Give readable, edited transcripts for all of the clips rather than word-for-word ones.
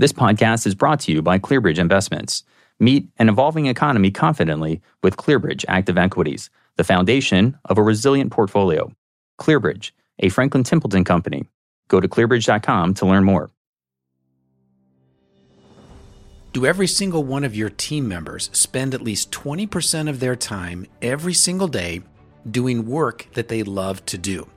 This podcast is brought to you by Clearbridge Investments. Meet an evolving economy confidently with Clearbridge Active Equities, the foundation of a resilient portfolio. Clearbridge, a Franklin Templeton company. Go to clearbridge.com to learn more. Do every single one of your team members spend at least 20% of their time every single day doing work that they love to do?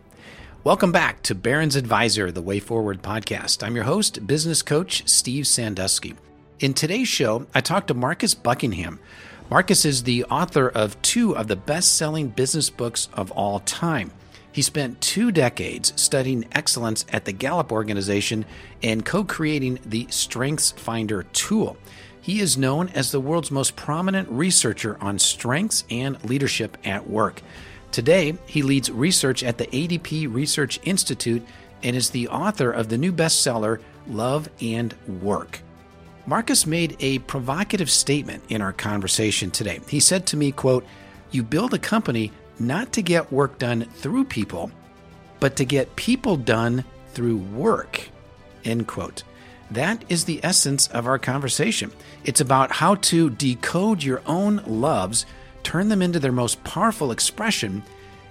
Welcome back to Barron's Advisor, the Way Forward podcast. I'm your host, business coach Steve Sandusky. In today's show, I talked to Marcus Buckingham. Marcus is the author of two of the best-selling business books of all time. He spent 2 decades studying excellence at the Gallup Organization and co-creating the StrengthsFinder tool. He is known as the world's most prominent researcher on strengths and leadership at work. Today, he leads research at the ADP Research Institute and is the author of the new bestseller, Love and Work. Marcus made a provocative statement in our conversation today. He said to me, quote, "You build a company not to get work done through people, but to get people done through work," end quote. That is the essence of our conversation. It's about how to decode your own loves, turn them into their most powerful expression,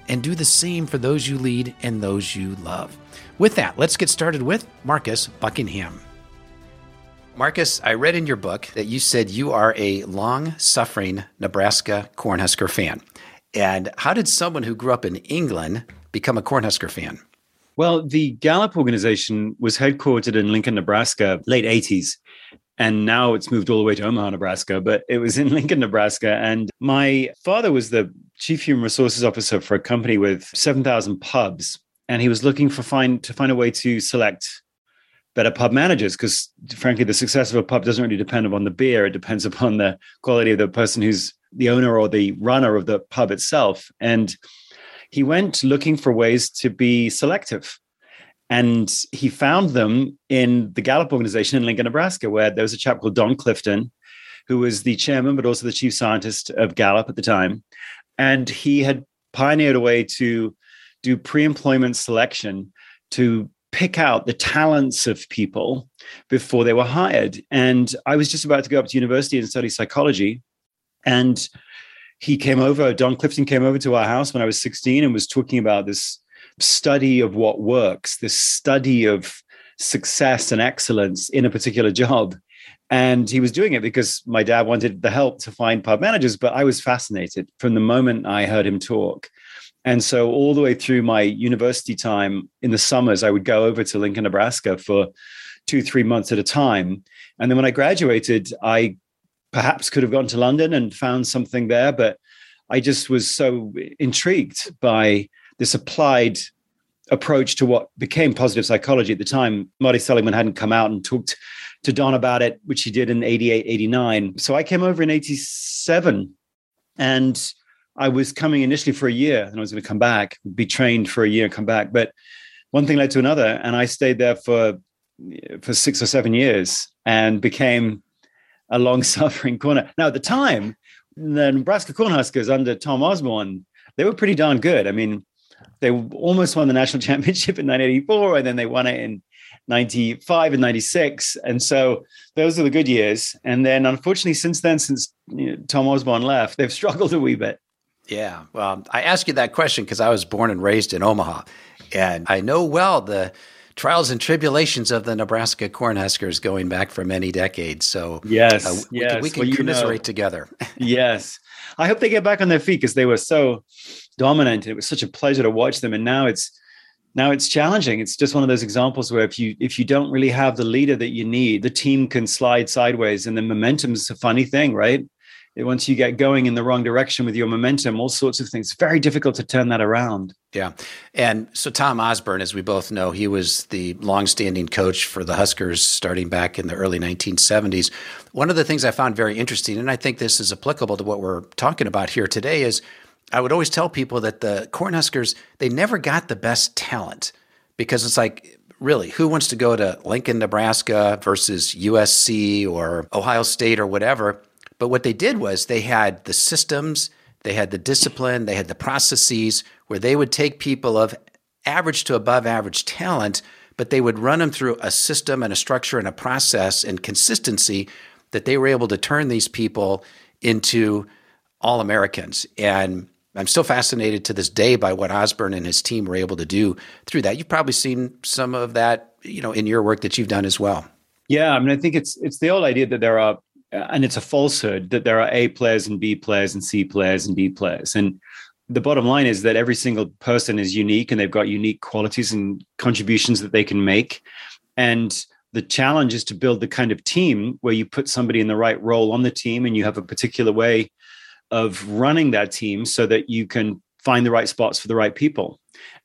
and do the same for those you lead and those you love. With that, let's get started with Marcus Buckingham. Marcus, I read in your book that you said you are a long-suffering Nebraska Cornhusker fan. And how did someone who grew up in England become a Cornhusker fan? Well, the Gallup organization was headquartered in Lincoln, Nebraska, late 80s. And now it's moved all the way to Omaha, Nebraska, but it was in Lincoln, Nebraska. And my father was the chief human resources officer for a company with 7,000 pubs. And he was looking to find a way to select better pub managers, because frankly, the success of a pub doesn't really depend upon the beer. It depends upon the quality of the person who's the owner or the runner of the pub itself. And he went looking for ways to be selective. And he found them in the Gallup organization in Lincoln, Nebraska, where there was a chap called Don Clifton, who was the chairman, but also the chief scientist of Gallup at the time. And he had pioneered a way to do pre-employment selection to pick out the talents of people before they were hired. And I was just about to go up to university and study psychology. And he came over, Don Clifton came over to our house when I was 16 and was talking about this study of what works, this study of success and excellence in a particular job. And he was doing it because my dad wanted the help to find pub managers, but I was fascinated from the moment I heard him talk. And so all the way through my university time in the summers, I would go over to Lincoln, Nebraska for 2-3 months at a time. And then when I graduated, I perhaps could have gone to London and found something there, but I just was so intrigued by this applied approach to what became positive psychology at the time. Marty Seligman hadn't come out and talked to Don about it, which he did in 88, 89. So I came over in 87 and I was coming initially for a year and I was going to come back, be trained for a year and come back. But one thing led to another and I stayed there for 6 or 7 years and became a long-suffering corner. Now at the time, the Nebraska Cornhuskers under Tom Osborne, they were pretty darn good. I mean, they almost won the national championship in 1984, and then they won it in 95 and 96. And so those are the good years. And then, unfortunately, since Tom Osborne left, they've struggled a wee bit. Yeah. Well, I asked you that question because I was born and raised in Omaha. And I know well the trials and tribulations of the Nebraska Cornhuskers going back for many decades. So yes, we can commiserate together. Yes. I hope they get back on their feet because they were so dominant. It was such a pleasure to watch them. And now it's challenging. It's just one of those examples where if you don't really have the leader that you need, the team can slide sideways. And then momentum's a funny thing, right? Once you get going in the wrong direction with your momentum, all sorts of things, it's very difficult to turn that around. Yeah. And so Tom Osborne, as we both know, he was the longstanding coach for the Huskers starting back in the early 1970s. One of the things I found very interesting, and I think this is applicable to what we're talking about here today, is I would always tell people that the Cornhuskers, they never got the best talent because it's like, really, who wants to go to Lincoln, Nebraska versus USC or Ohio State or whatever? But what they did was they had the systems, they had the discipline, they had the processes where they would take people of average to above average talent, but they would run them through a system and a structure and a process and consistency that they were able to turn these people into all Americans. And I'm still fascinated to this day by what Osborne and his team were able to do through that. You've probably seen some of that, you know, in your work that you've done as well. Yeah, I mean, I think it's the old idea that there are, and it's a falsehood, that there are A players and B players and C players and D players. And the bottom line is that every single person is unique and they've got unique qualities and contributions that they can make. And the challenge is to build the kind of team where you put somebody in the right role on the team and you have a particular way of running that team so that you can find the right spots for the right people.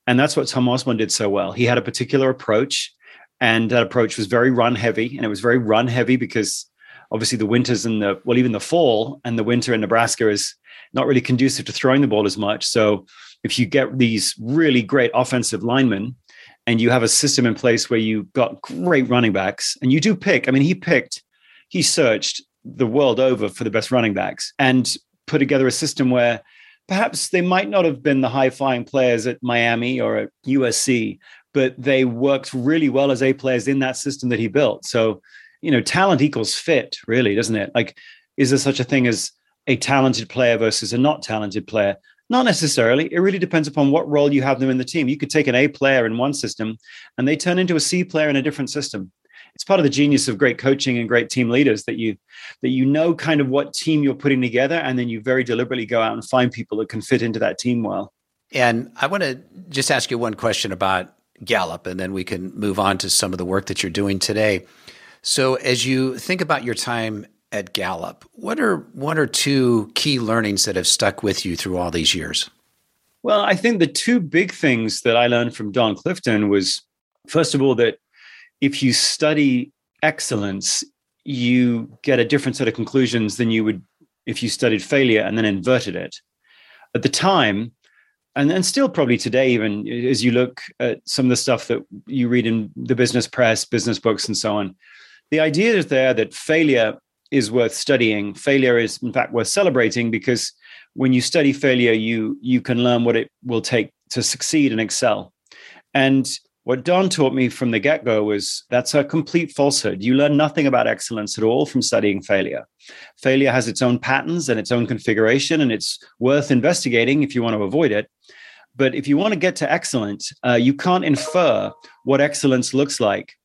And that's what Tom Osborne did so well. He had a particular approach, and that approach was very run heavy. And it was very run heavy because obviously the winters and even the fall and the winter in Nebraska is not really conducive to throwing the ball as much. So if you get these really great offensive linemen and you have a system in place where you've got great running backs and you do pick, I mean, he searched the world over for the best running backs and put together a system where perhaps they might not have been the high-flying players at Miami or at USC, but they worked really well as A players in that system that he built. So, you know, talent equals fit, really, doesn't it? Like, is there such a thing as a talented player versus a not talented player? Not necessarily. It really depends upon what role you have them in the team. You could take an A player in one system and they turn into a C player in a different system. It's part of the genius of great coaching and great team leaders that you know kind of what team you're putting together, and then you very deliberately go out and find people that can fit into that team well. And I want to just ask you one question about Gallup, and then we can move on to some of the work that you're doing today. So as you think about your time at Gallup, what are one or two key learnings that have stuck with you through all these years? Well, I think the two big things that I learned from Don Clifton was, first of all, that if you study excellence, you get a different set of conclusions than you would if you studied failure and then inverted it. At the time, and still probably today, even as you look at some of the stuff that you read in the business press, business books, and so on, the idea is there that failure is worth studying. Failure is, in fact, worth celebrating, because when you study failure, you can learn what it will take to succeed and excel. And what Don taught me from the get-go was that's a complete falsehood. You learn nothing about excellence at all from studying failure. Failure has its own patterns and its own configuration, and it's worth investigating if you want to avoid it. But if you want to get to excellence, you can't infer what excellence looks like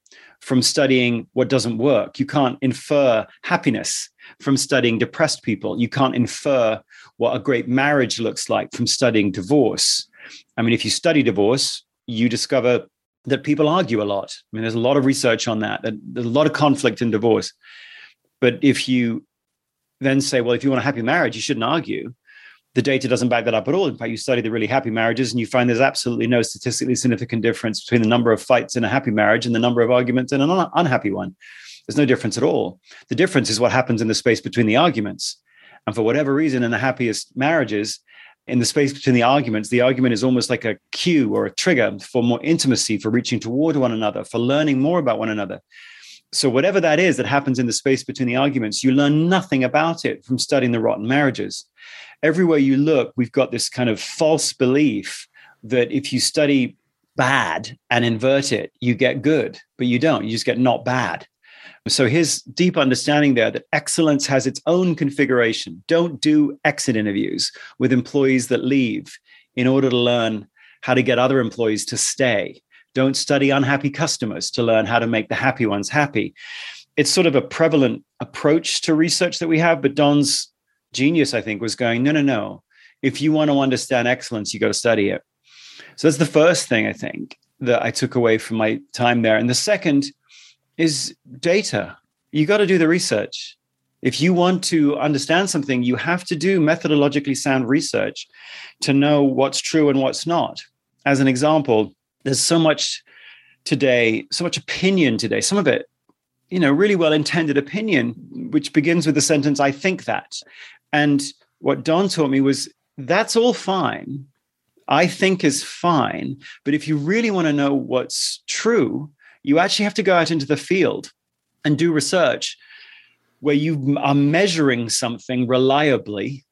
from studying what doesn't work. You can't infer happiness from studying depressed people. You can't infer what a great marriage looks like from studying divorce. I mean, if you study divorce, you discover that people argue a lot. I mean, there's a lot of research on that. There's a lot of conflict in divorce. But if you then say, well, if you want a happy marriage, you shouldn't argue, the data doesn't back that up at all. In fact, you study the really happy marriages and you find there's absolutely no statistically significant difference between the number of fights in a happy marriage and the number of arguments in an unhappy one. There's no difference at all. The difference is what happens in the space between the arguments. And for whatever reason, in the happiest marriages, in the space between the arguments, the argument is almost like a cue or a trigger for more intimacy, for reaching toward one another, for learning more about one another. So whatever that is that happens in the space between the arguments, you learn nothing about it from studying the rotten marriages. Everywhere you look, we've got this kind of false belief that if you study bad and invert it, you get good, but you don't. You just get not bad. So his deep understanding there that excellence has its own configuration. Don't do exit interviews with employees that leave in order to learn how to get other employees to stay. Don't study unhappy customers to learn how to make the happy ones happy. It's sort of a prevalent approach to research that we have, but Don's genius, I think, was going, no. If you want to understand excellence, you got to study it. So that's the first thing, I think, that I took away from my time there. And the second is data. You got to do the research. If you want to understand something, you have to do methodologically sound research to know what's true and what's not. As an example, there's so much today, so much opinion today, some of it, you know, really well-intended opinion, which begins with the sentence, I think that. And what Don taught me was that's all fine. I think is fine. But if you really want to know what's true, you actually have to go out into the field and do research where you are measuring something reliably,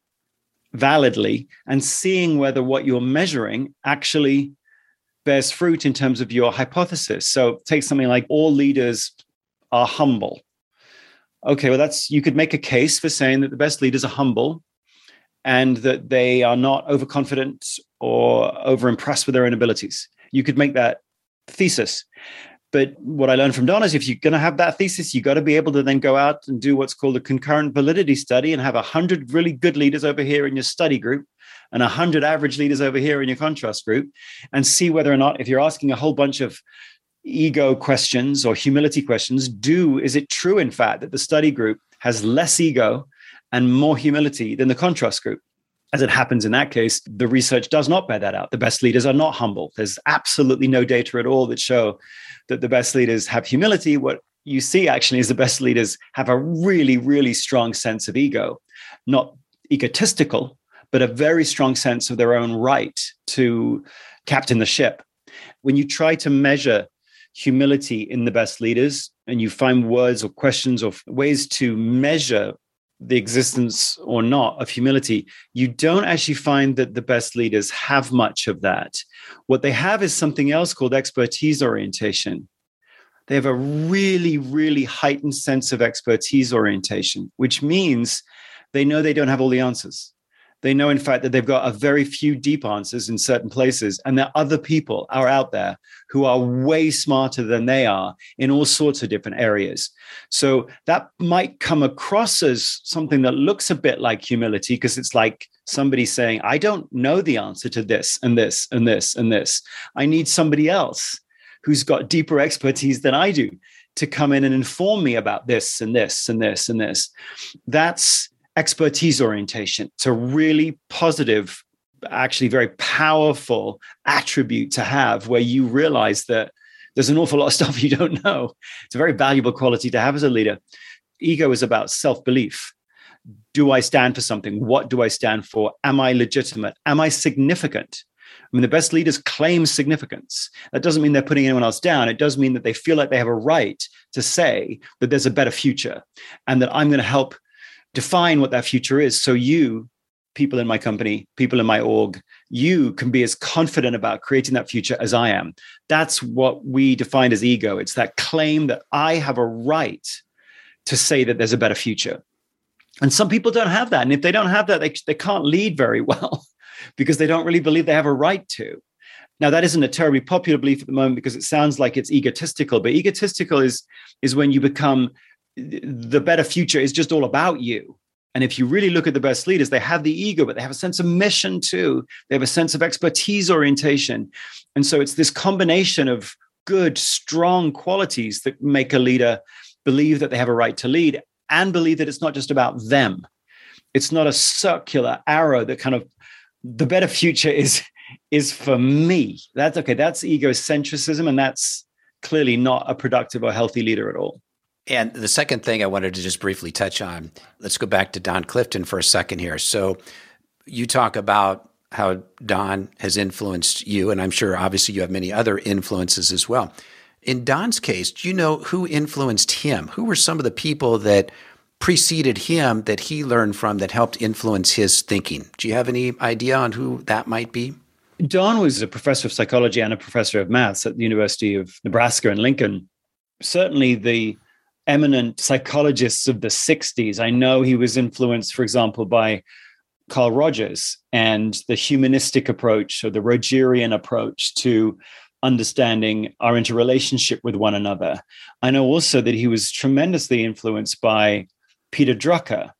validly, and seeing whether what you're measuring actually bears fruit in terms of your hypothesis. So take something like all leaders are humble. Okay, well, you could make a case for saying that the best leaders are humble and that they are not overconfident or overimpressed with their own abilities. You could make that thesis. But what I learned from Don is if you're going to have that thesis, you got to be able to then go out and do what's called a concurrent validity study and have 100 really good leaders over here in your study group and 100 average leaders over here in your contrast group and see whether or not, if you're asking a whole bunch of ego questions or humility questions, is it true, in fact, that the study group has less ego and more humility than the contrast group? As it happens in that case, the research does not bear that out. The best leaders are not humble. There's absolutely no data at all that show that the best leaders have humility. What you see actually is the best leaders have a really, really strong sense of ego, not egotistical, but a very strong sense of their own right to captain the ship. When you try to measure humility in the best leaders and you find words or questions or ways to measure the existence or not of humility, you don't actually find that the best leaders have much of that. What they have is something else called expertise orientation. They have a really, really heightened sense of expertise orientation, which means they know they don't have all the answers. They know, in fact, that they've got a very few deep answers in certain places, and that other people are out there who are way smarter than they are in all sorts of different areas. So that might come across as something that looks a bit like humility, because it's like somebody saying, I don't know the answer to this and this and this and this. I need somebody else who's got deeper expertise than I do to come in and inform me about this and this and this and this. That's expertise orientation. It's a really positive, actually very powerful attribute to have, where you realize that there's an awful lot of stuff you don't know. It's a very valuable quality to have as a leader. Ego is about self-belief. Do I stand for something? What do I stand for? Am I legitimate? Am I significant? I mean, the best leaders claim significance. That doesn't mean they're putting anyone else down. It does mean that they feel like they have a right to say that there's a better future and that I'm going to help define what that future is. So you, people in my company, people in my org, you can be as confident about creating that future as I am. That's what we define as ego. It's that claim that I have a right to say that there's a better future. And some people don't have that. And if they don't have that, they can't lead very well because they don't really believe they have a right to. Now, that isn't a terribly popular belief at the moment because it sounds like it's egotistical, but egotistical is when you become the better future is just all about you. And if you really look at the best leaders, they have the ego, but they have a sense of mission too. They have a sense of expertise orientation. And so it's this combination of good, strong qualities that make a leader believe that they have a right to lead and believe that it's not just about them. It's not a circular arrow that kind of the better future is for me. That's okay. That's egocentrism. And that's clearly not a productive or healthy leader at all. And the second thing I wanted to just briefly touch on, let's go back to Don Clifton for a second here. So you talk about how Don has influenced you, and I'm sure obviously you have many other influences as well. In Don's case, do you know who influenced him? Who were some of the people that preceded him that he learned from that helped influence his thinking? Do you have any idea on who that might be? Don was a professor of psychology and a professor of maths at the University of Nebraska in Lincoln. Certainly the eminent psychologists of the 60s. I know he was influenced, for example, by Carl Rogers and the humanistic approach or the Rogerian approach to understanding our interrelationship with one another. I know also that he was tremendously influenced by Peter Drucker.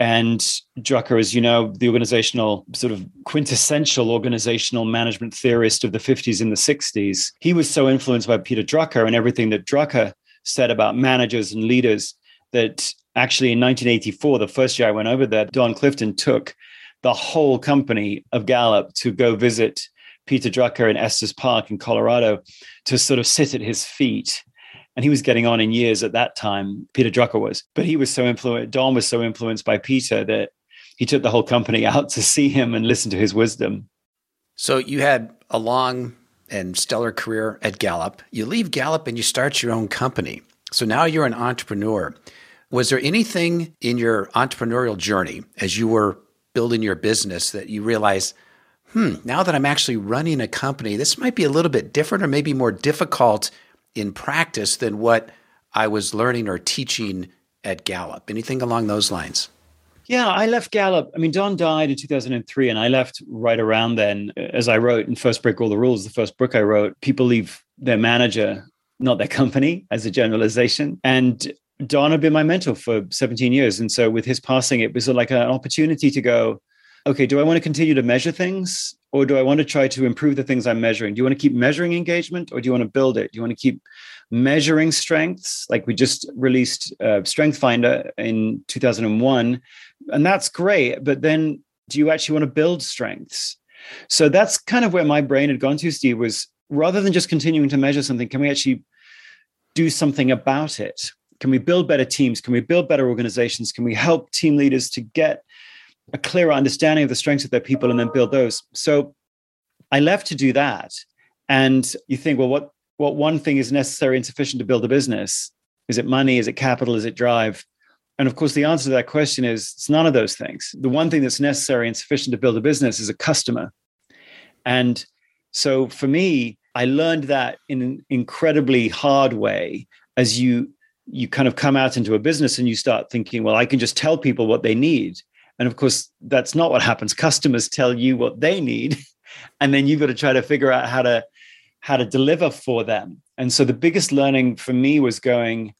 And Drucker, as you know, the organizational sort of quintessential organizational management theorist of the 50s and the 60s. He was so influenced by Peter Drucker and everything that Drucker said about managers and leaders that actually in 1984, the first year I went over there, Don Clifton took the whole company of Gallup to go visit Peter Drucker in Estes Park in Colorado to sort of sit at his feet. And he was getting on in years at that time, Peter Drucker was. But he was so influenced, Don was so influenced by Peter that he took the whole company out to see him and listen to his wisdom. So you had a long and stellar career at Gallup. You leave Gallup and you start your own company. So now you're an entrepreneur. Was there anything in your entrepreneurial journey as you were building your business that you realized, now that I'm actually running a company, this might be a little bit different or maybe more difficult in practice than what I was learning or teaching at Gallup. Anything along those lines? Yeah, I left Gallup. I mean, Don died in 2003, and I left right around then. As I wrote in First Break All the Rules, the first book I wrote, people leave their manager, not their company, as a generalization. And Don had been my mentor for 17 years. And so with his passing, it was like an opportunity to go, okay, do I want to continue to measure things? Or do I want to try to improve the things I'm measuring? Do you want to keep measuring engagement, or do you want to build it? Do you want to keep measuring strengths? Like we just released StrengthsFinder in 2001, and that's great. But then do you actually want to build strengths? So that's kind of where my brain had gone to, Steve, was rather than just continuing to measure something, can we actually do something about it? Can we build better teams? Can we build better organizations? Can we help team leaders to get a clearer understanding of the strengths of their people and then build those? So I left to do that. And you think, well, what one thing is necessary and sufficient to build a business? Is it money? Is it capital? Is it drive? And of course, the answer to that question is it's none of those things. The one thing that's necessary and sufficient to build a business is a customer. And so for me, I learned that in an incredibly hard way as you kind of come out into a business and you start thinking, well, I can just tell people what they need. And of course, that's not what happens. Customers tell you what they need, and then you've got to try to figure out how to deliver for them. And so the biggest learning for me was going,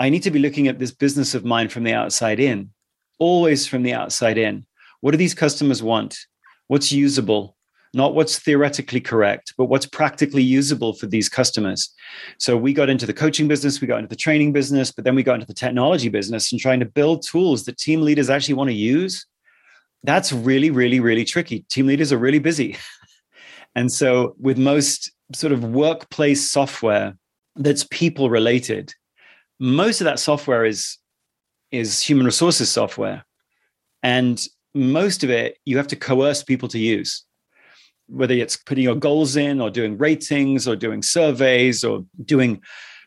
I need to be looking at this business of mine from the outside in, always from the outside in. What do these customers want? What's usable? Not what's theoretically correct, but what's practically usable for these customers. So we got into the coaching business, we got into the training business, but then we got into the technology business and trying to build tools that team leaders actually want to use. That's really, really, really tricky. Team leaders are really busy. And so with most sort of workplace software that's people related, most of that software is human resources software. And most of it, you have to coerce people to use. Whether it's putting your goals in or doing ratings or doing surveys or doing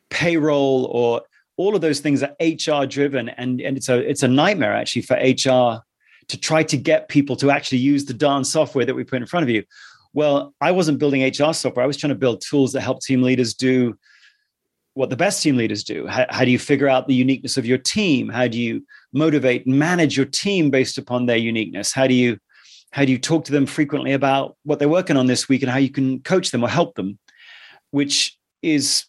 payroll, or all of those things are HR driven. And it's a nightmare actually for HR to try to get people to actually use the darn software that we put in front of you. Well, I wasn't building HR software. I was trying to build tools that help team leaders do what the best team leaders do. How do you figure out the uniqueness of your team? How do you motivate and manage your team based upon their uniqueness? How do you talk to them frequently about what they're working on this week and how you can coach them or help them, which is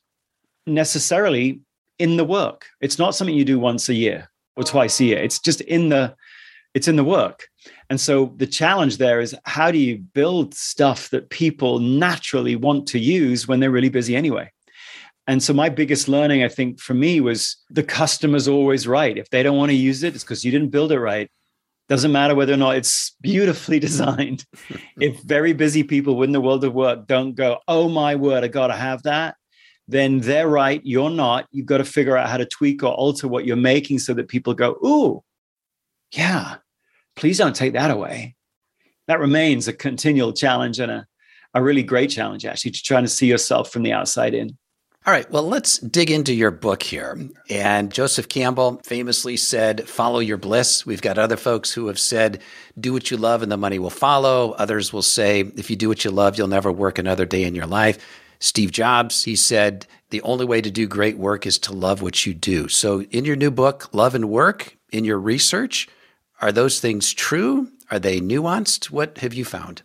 necessarily in the work. It's not something you do once a year or twice a year. It's just it's in the work. And so the challenge there is, how do you build stuff that people naturally want to use when they're really busy anyway? And so my biggest learning, I think, for me was the customer's always right. If they don't want to use it, it's because you didn't build it right. Doesn't matter whether or not it's beautifully designed. If very busy people in the world of work don't go, oh my word, I got to have that, then they're right, you're not. You've got to figure out how to tweak or alter what you're making so that people go, ooh, yeah, please don't take that away. That remains a continual challenge, and a really great challenge actually, to trying to see yourself from the outside in. All right, well, let's dig into your book here. And Joseph Campbell famously said, follow your bliss. We've got other folks who have said, do what you love and the money will follow. Others will say, if you do what you love, you'll never work another day in your life. Steve Jobs, he said, the only way to do great work is to love what you do. So in your new book, Love and Work, in your research, are those things true? Are they nuanced? What have you found?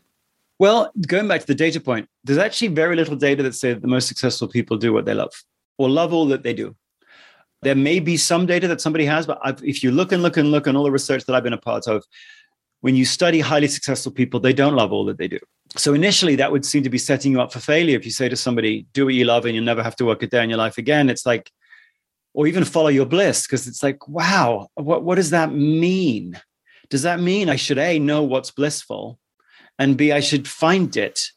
Well, going back to the data point, there's actually very little data that say that the most successful people do what they love or love all that they do. There may be some data that somebody has, but if you look and all the research that I've been a part of, when you study highly successful people, they don't love all that they do. So initially, that would seem to be setting you up for failure. If you say to somebody, do what you love and you'll never have to work a day in your life again, it's like, or even follow your bliss, because it's like, wow, what does that mean? Does that mean I should, A, know what's blissful? And B, I should find it,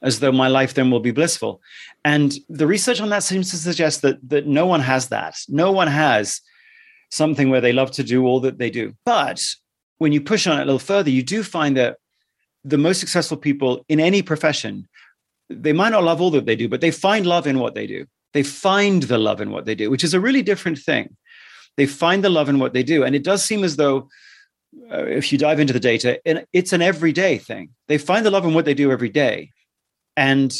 as though my life then will be blissful. And the research on that seems to suggest that no one has that. No one has something where they love to do all that they do. But when you push on it a little further, you do find that the most successful people in any profession, they might not love all that they do, but they find love in what they do. They find the love in what they do, which is a really different thing. They find the love in what they do. And it does seem as though if you dive into the data, and it's an everyday thing. They find the love in what they do every day. And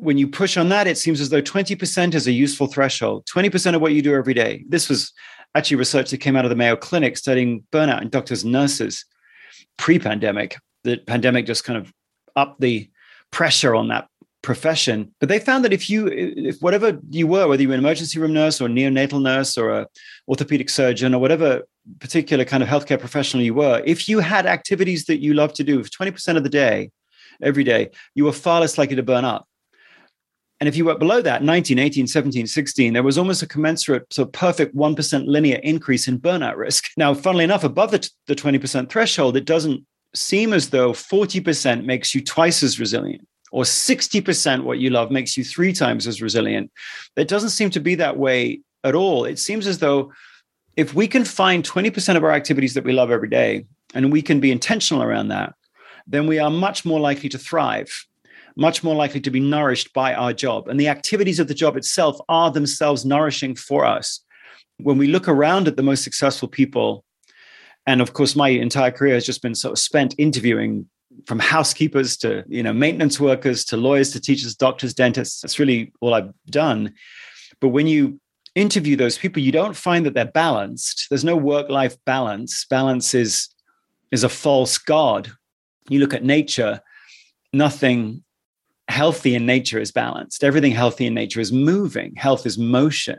when you push on that, it seems as though 20% is a useful threshold, 20% of what you do every day. This was actually research that came out of the Mayo Clinic studying burnout in doctors and nurses pre-pandemic. The pandemic just kind of upped the pressure on that profession. But they found that if whatever you were, whether you were an emergency room nurse or a neonatal nurse or an orthopedic surgeon or whatever particular kind of healthcare professional you were, if you had activities that you love to do 20% of the day, every day, you were far less likely to burn up. And if you went below that, 19, 18, 17, 16, there was almost a commensurate, so perfect 1% linear increase in burnout risk. Now, funnily enough, above the 20% threshold, it doesn't seem as though 40% makes you twice as resilient, or 60% what you love makes you 3 times as resilient. It doesn't seem to be that way at all. It seems as though if we can find 20% of our activities that we love every day, and we can be intentional around that, then we are much more likely to thrive, much more likely to be nourished by our job. And the activities of the job itself are themselves nourishing for us. When we look around at the most successful people, and of course, my entire career has just been sort of spent interviewing from housekeepers to, maintenance workers, to lawyers, to teachers, doctors, dentists. That's really all I've done. But when you interview those people, you don't find that they're balanced. There's no work-life balance. Balance is a false god. You look at nature, nothing healthy in nature is balanced. Everything healthy in nature is moving. Health is motion.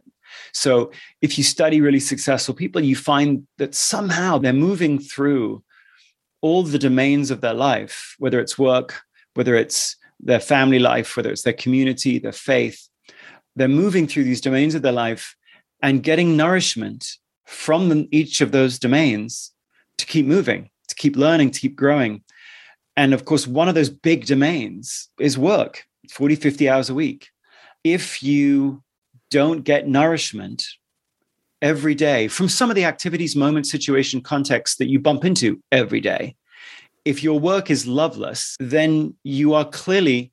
So if you study really successful people, you find that somehow they're moving through all the domains of their life, whether it's work, whether it's their family life, whether it's their community, their faith. They're moving through these domains of their life and getting nourishment from each of those domains to keep moving, to keep learning, to keep growing. And of course, one of those big domains is work, 40, 50 hours a week. If you don't get nourishment every day from some of the activities, moments, situation, context that you bump into every day, if your work is loveless, then you are clearly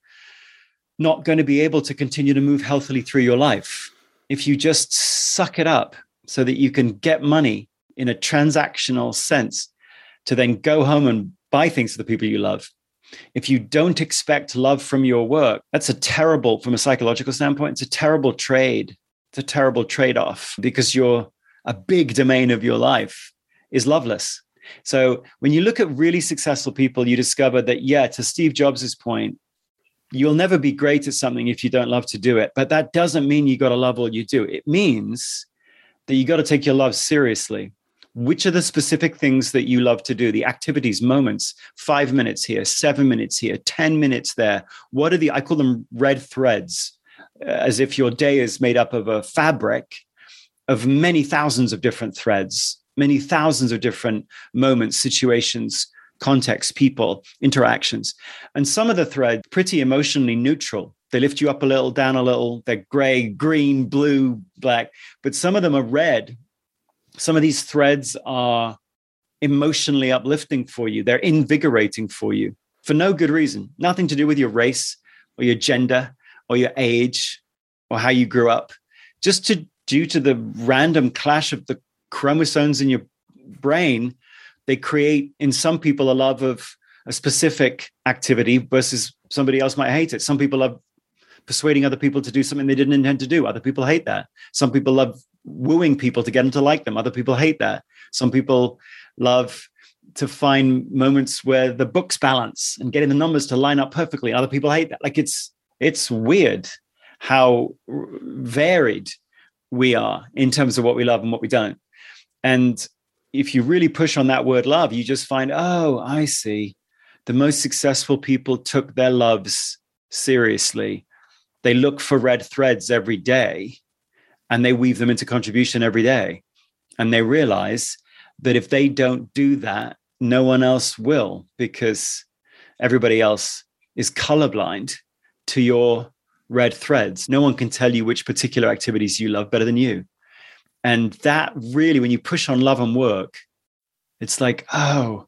not going to be able to continue to move healthily through your life. If you just suck it up so that you can get money in a transactional sense to then go home and buy things for the people you love. If you don't expect love from your work, that's from a psychological standpoint, it's a terrible trade. It's a terrible trade-off because a big domain of your life is loveless. So when you look at really successful people, you discover that, to Steve Jobs' point, you'll never be great at something if you don't love to do it. But that doesn't mean you got to love all you do. It means that you got to take your love seriously. Which are the specific things that you love to do? The activities, moments, 5 minutes here, 7 minutes here, 10 minutes there. What are I call them red threads, as if your day is made up of a fabric of many thousands of different threads, many thousands of different moments, situations, contexts, people, interactions. And some of the threads, pretty emotionally neutral. They lift you up a little, down a little. They're gray, green, blue, black, but some of them are red. Some of these threads are emotionally uplifting for you. They're invigorating for you for no good reason. Nothing to do with your race or your gender or your age or how you grew up. Just due to the random clash of the chromosomes in your brain, they create in some people a love of a specific activity versus somebody else might hate it. Some people love persuading other people to do something they didn't intend to do. Other people hate that. Some people love wooing people to get them to like them. Other people hate that. Some people love to find moments where the books balance and getting the numbers to line up perfectly. Other people hate that. Like it's weird how varied we are in terms of what we love and what we don't. And if you really push on that word love, you just find, oh, I see. The most successful people took their loves seriously. They look for red threads every day and they weave them into contribution every day. And they realize that if they don't do that, no one else will, because everybody else is colorblind to your red threads. No one can tell you which particular activities you love better than you. And that really, when you push on love and work, it's like, oh,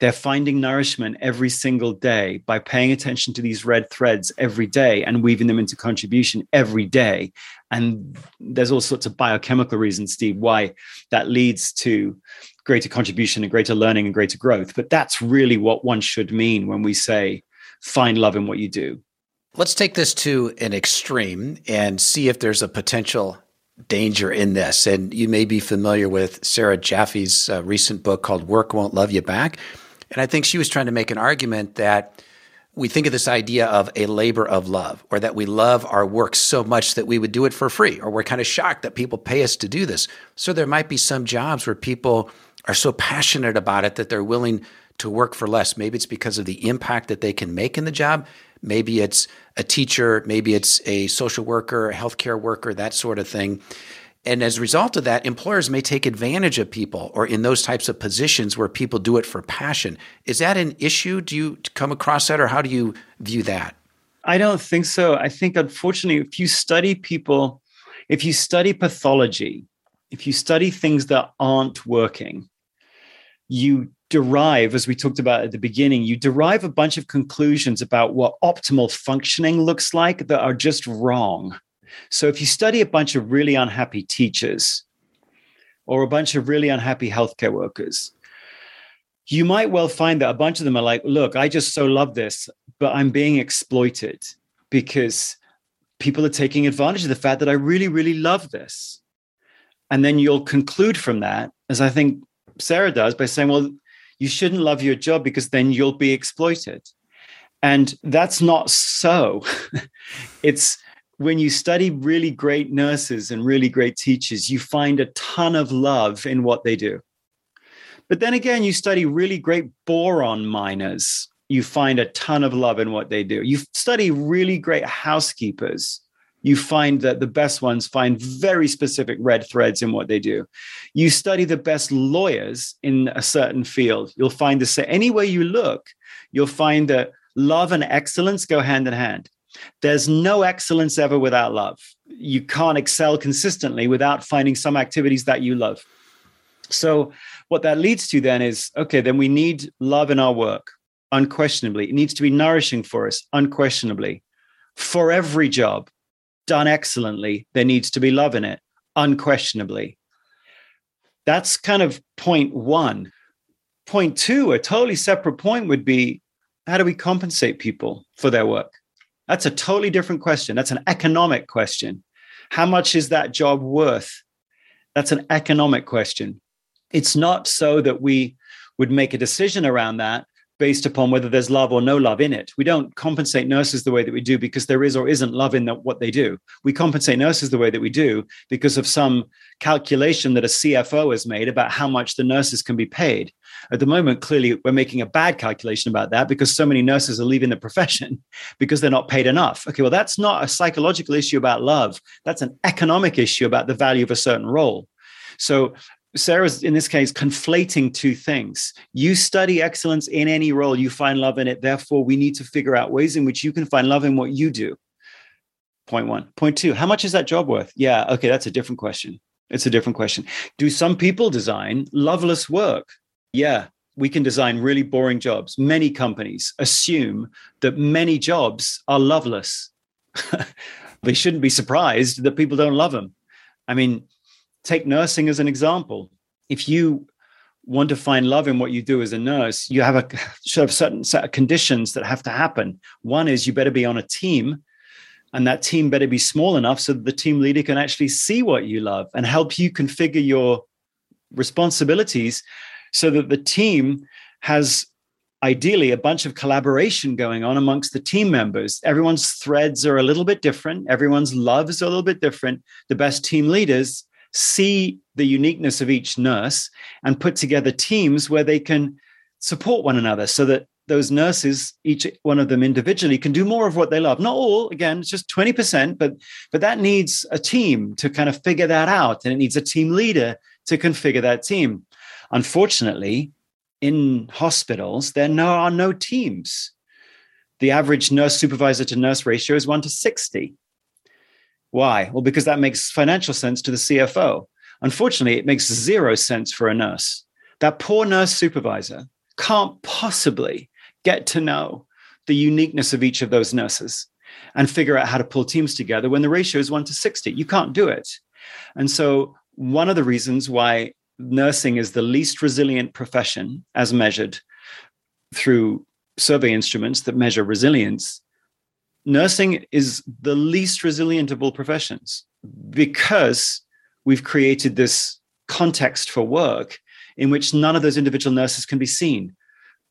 they're finding nourishment every single day by paying attention to these red threads every day and weaving them into contribution every day. And there's all sorts of biochemical reasons, Steve, why that leads to greater contribution and greater learning and greater growth. But that's really what one should mean when we say, find love in what you do. Let's take this to an extreme and see if there's a potential danger in this. And you may be familiar with Sarah Jaffe's recent book called Work Won't Love You Back. And I think she was trying to make an argument that we think of this idea of a labor of love, or that we love our work so much that we would do it for free, or we're kind of shocked that people pay us to do this. So there might be some jobs where people are so passionate about it that they're willing to work for less. Maybe it's because of the impact that they can make in the job. Maybe it's a teacher, maybe it's a social worker, a healthcare worker, that sort of thing. And as a result of that, employers may take advantage of people or in those types of positions where people do it for passion. Is that an issue? Do you come across that, or how do you view that? I don't think so. I think, unfortunately, if you study people, if you study pathology, if you study things that aren't working, you derive, as we talked about at the beginning, you derive a bunch of conclusions about what optimal functioning looks like that are just wrong. So if you study a bunch of really unhappy teachers or a bunch of really unhappy healthcare workers, you might well find that a bunch of them are like, look, I just so love this, but I'm being exploited because people are taking advantage of the fact that I really, really love this. And then you'll conclude from that, as I think Sarah does, by saying, well, you shouldn't love your job because then you'll be exploited. And that's not so. It's when you study really great nurses and really great teachers, you find a ton of love in what they do. But then again, you study really great boron miners, you find a ton of love in what they do. You study really great housekeepers, you find that the best ones find very specific red threads in what they do. You study the best lawyers in a certain field, you'll find this. Any way you look, you'll find that love and excellence go hand in hand. There's no excellence ever without love. You can't excel consistently without finding some activities that you love. So what that leads to then is, okay, then we need love in our work, unquestionably. It needs to be nourishing for us, unquestionably. For every job done excellently, there needs to be love in it, unquestionably. That's kind of point one. Point two, a totally separate point would be, how do we compensate people for their work? That's a totally different question. That's an economic question. How much is that job worth? That's an economic question. It's not so that we would make a decision around that based upon whether there's love or no love in it. We don't compensate nurses the way that we do because there is or isn't love in what they do. We compensate nurses the way that we do because of some calculation that a CFO has made about how much the nurses can be paid. At the moment, clearly, we're making a bad calculation about that because so many nurses are leaving the profession because they're not paid enough. Okay, well, that's not a psychological issue about love. That's an economic issue about the value of a certain role. So Sarah's, in this case, conflating two things. You study excellence in any role, you find love in it. Therefore, we need to figure out ways in which you can find love in what you do. Point one. Point two, how much is that job worth? Yeah, okay, that's a different question. It's a different question. Do some people design loveless work? Yeah, we can design really boring jobs. Many companies assume that many jobs are loveless. They shouldn't be surprised that people don't love them. I mean, take nursing as an example. If you want to find love in what you do as a nurse, you have a certain set of conditions that have to happen. One is you better be on a team, and that team better be small enough so that the team leader can actually see what you love and help you configure your responsibilities so that the team has ideally a bunch of collaboration going on amongst the team members. Everyone's threads are a little bit different. Everyone's loves are a little bit different. The best team leaders see the uniqueness of each nurse and put together teams where they can support one another so that those nurses, each one of them individually, can do more of what they love. Not all, again, it's just 20%, but that needs a team to kind of figure that out, and it needs a team leader to configure that team. Unfortunately, in hospitals, there are no teams. The average nurse supervisor to nurse ratio is 1 to 60. Why? Well, because that makes financial sense to the CFO. Unfortunately, it makes zero sense for a nurse. That poor nurse supervisor can't possibly get to know the uniqueness of each of those nurses and figure out how to pull teams together when the ratio is 1 to 60. You can't do it. And so one of the reasons why nursing is the least resilient profession as measured through survey instruments that measure resilience, nursing is the least resilient of all professions because we've created this context for work in which none of those individual nurses can be seen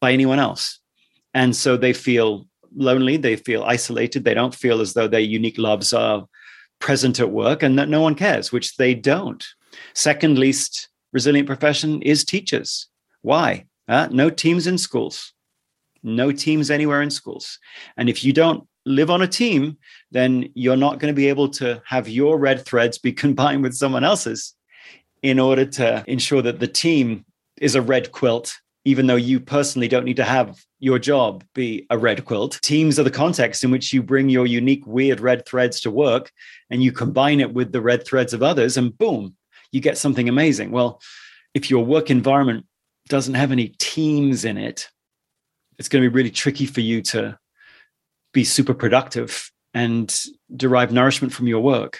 by anyone else. And so they feel lonely, they feel isolated, they don't feel as though their unique loves are present at work and that no one cares, which they don't. Second least resilient profession is teachers. Why? No teams in schools. No teams anywhere in schools. And if you don't live on a team, then you're not going to be able to have your red threads be combined with someone else's in order to ensure that the team is a red quilt, even though you personally don't need to have your job be a red quilt. Teams are the context in which you bring your unique, weird red threads to work and you combine it with the red threads of others and boom, you get something amazing. Well, if your work environment doesn't have any teams in it, it's going to be really tricky for you to be super productive and derive nourishment from your work.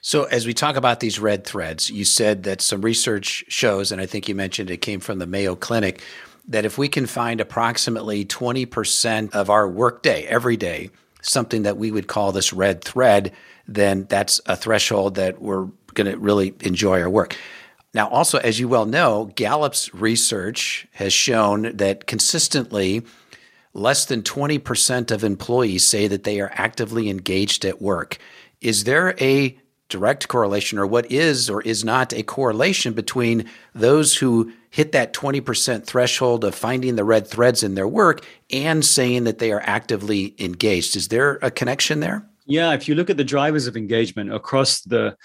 So as we talk about these red threads, you said that some research shows, and I think you mentioned it came from the Mayo Clinic, that if we can find approximately 20% of our workday, every day, something that we would call this red thread, then that's a threshold that we're going to really enjoy our work. Now, also, as you well know, Gallup's research has shown that consistently less than 20% of employees say that they are actively engaged at work. Is there a direct correlation, or what is or is not a correlation between those who hit that 20% threshold of finding the red threads in their work and saying that they are actively engaged? Is there a connection there? Yeah, if you look at the drivers of engagement across the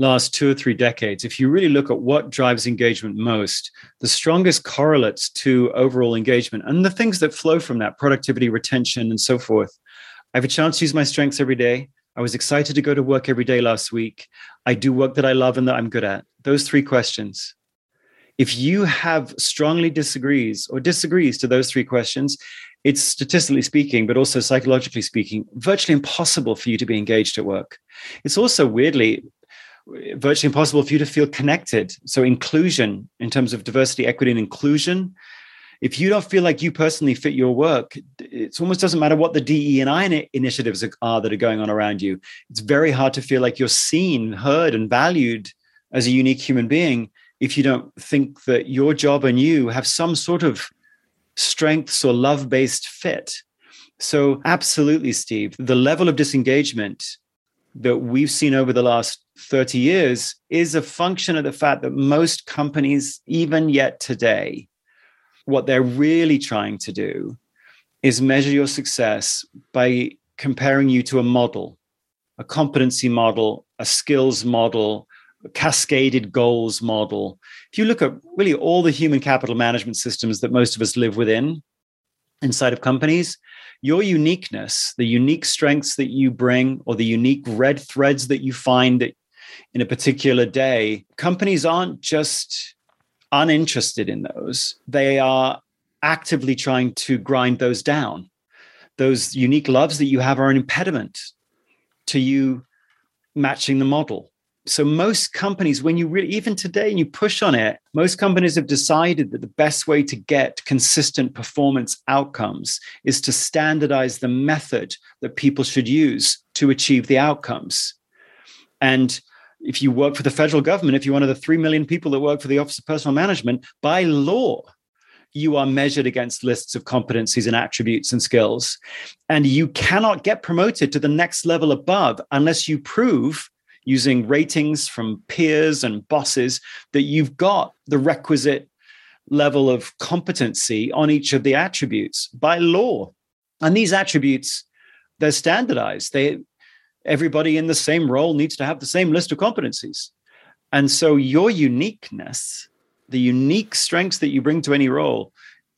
last 2 or 3 decades, if you really look at what drives engagement most, the strongest correlates to overall engagement and the things that flow from that, productivity, retention, and so forth. I have a chance to use my strengths every day. I was excited to go to work every day last week. I do work that I love and that I'm good at. Those 3 questions. If you have strongly disagrees to those 3 questions, it's statistically speaking, but also psychologically speaking, virtually impossible for you to be engaged at work. It's also weirdly virtually impossible for you to feel connected. So inclusion in terms of diversity, equity, and inclusion. If you don't feel like you personally fit your work, it almost doesn't matter what the DE&I initiatives are that are going on around you. It's very hard to feel like you're seen, heard, and valued as a unique human being if you don't think that your job and you have some sort of strengths or love-based fit. So absolutely, Steve, the level of disengagement that we've seen over the last 30 years is a function of the fact that most companies, even yet today, what they're really trying to do is measure your success by comparing you to a model, a competency model, a skills model, a cascaded goals model. If you look at really all the human capital management systems that most of us live within, inside of companies, your uniqueness, the unique strengths that you bring, or the unique red threads that you find that in a particular day, companies aren't just uninterested in those. They are actively trying to grind those down. Those unique loves that you have are an impediment to you matching the model. So most companies, when you really, even today, and you push on it, most companies have decided that the best way to get consistent performance outcomes is to standardize the method that people should use to achieve the outcomes. And if you work for the federal government, if you're one of the 3 million people that work for the Office of Personnel Management, by law, you are measured against lists of competencies and attributes and skills. And you cannot get promoted to the next level above unless you prove, using ratings from peers and bosses, that you've got the requisite level of competency on each of the attributes by law. And these attributes, they're standardized. Everybody in the same role needs to have the same list of competencies. And so your uniqueness, the unique strengths that you bring to any role,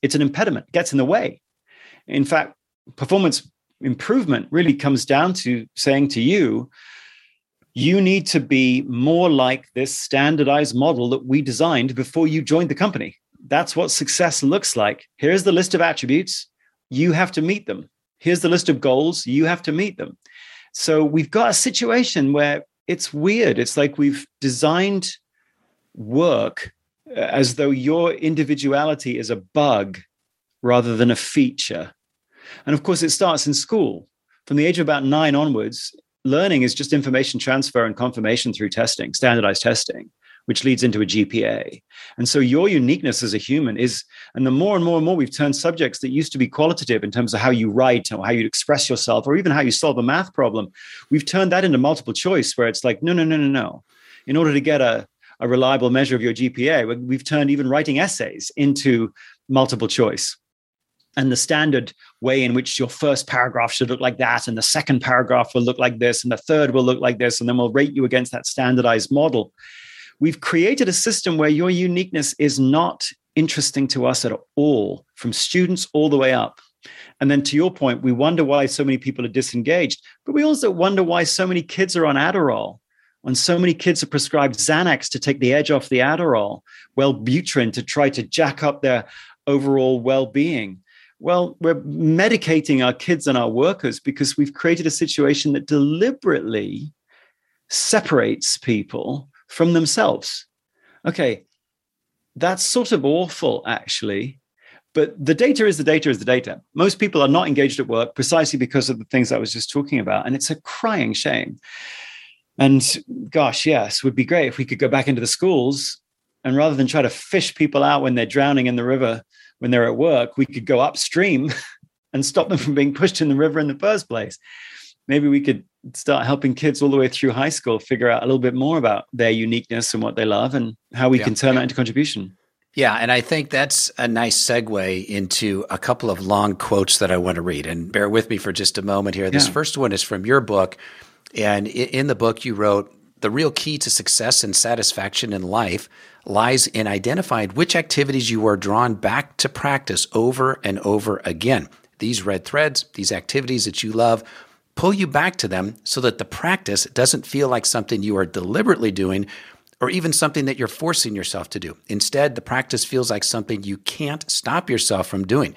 it's an impediment, it gets in the way. In fact, performance improvement really comes down to saying to you, you need to be more like this standardized model that we designed before you joined the company. That's what success looks like. Here's the list of attributes. You have to meet them. Here's the list of goals. You have to meet them. So we've got a situation where it's weird. It's like we've designed work as though your individuality is a bug rather than a feature. And of course, it starts in school. From the age of about 9 onwards, learning is just information transfer and confirmation through testing, standardized testing, which leads into a GPA. And so your uniqueness as a human is, and the more and more and more we've turned subjects that used to be qualitative in terms of how you write or how you express yourself or even how you solve a math problem, we've turned that into multiple choice where it's like, no. In order to get a reliable measure of your GPA, we've turned even writing essays into multiple choice. And the standard way in which your first paragraph should look like that, and the second paragraph will look like this, and the third will look like this, and then we'll rate you against that standardized model. We've created a system where your uniqueness is not interesting to us at all, from students all the way up. And then to your point, we wonder why so many people are disengaged, but we also wonder why so many kids are on Adderall, and so many kids are prescribed Xanax to take the edge off the Adderall, Wellbutrin to try to jack up their overall well-being. Well, we're medicating our kids and our workers because we've created a situation that deliberately separates people from themselves. Okay, that's sort of awful, actually. But the data is the data is the data. Most people are not engaged at work precisely because of the things I was just talking about. And it's a crying shame. And gosh, yes, would be great if we could go back into the schools and rather than try to fish people out when they're drowning in the river, when they're at work, we could go upstream and stop them from being pushed in the river in the first place. Maybe we could start helping kids all the way through high school figure out a little bit more about their uniqueness and what they love and how we can turn that into contribution. Yeah, and I think that's a nice segue into a couple of long quotes that I want to read. And bear with me for just a moment here. This first one is from your book. And in the book, you wrote, "The real key to success and satisfaction in life lies in identifying which activities you are drawn back to practice over and over again. These red threads, these activities that you love, pull you back to them so that the practice doesn't feel like something you are deliberately doing or even something that you're forcing yourself to do. Instead, the practice feels like something you can't stop yourself from doing.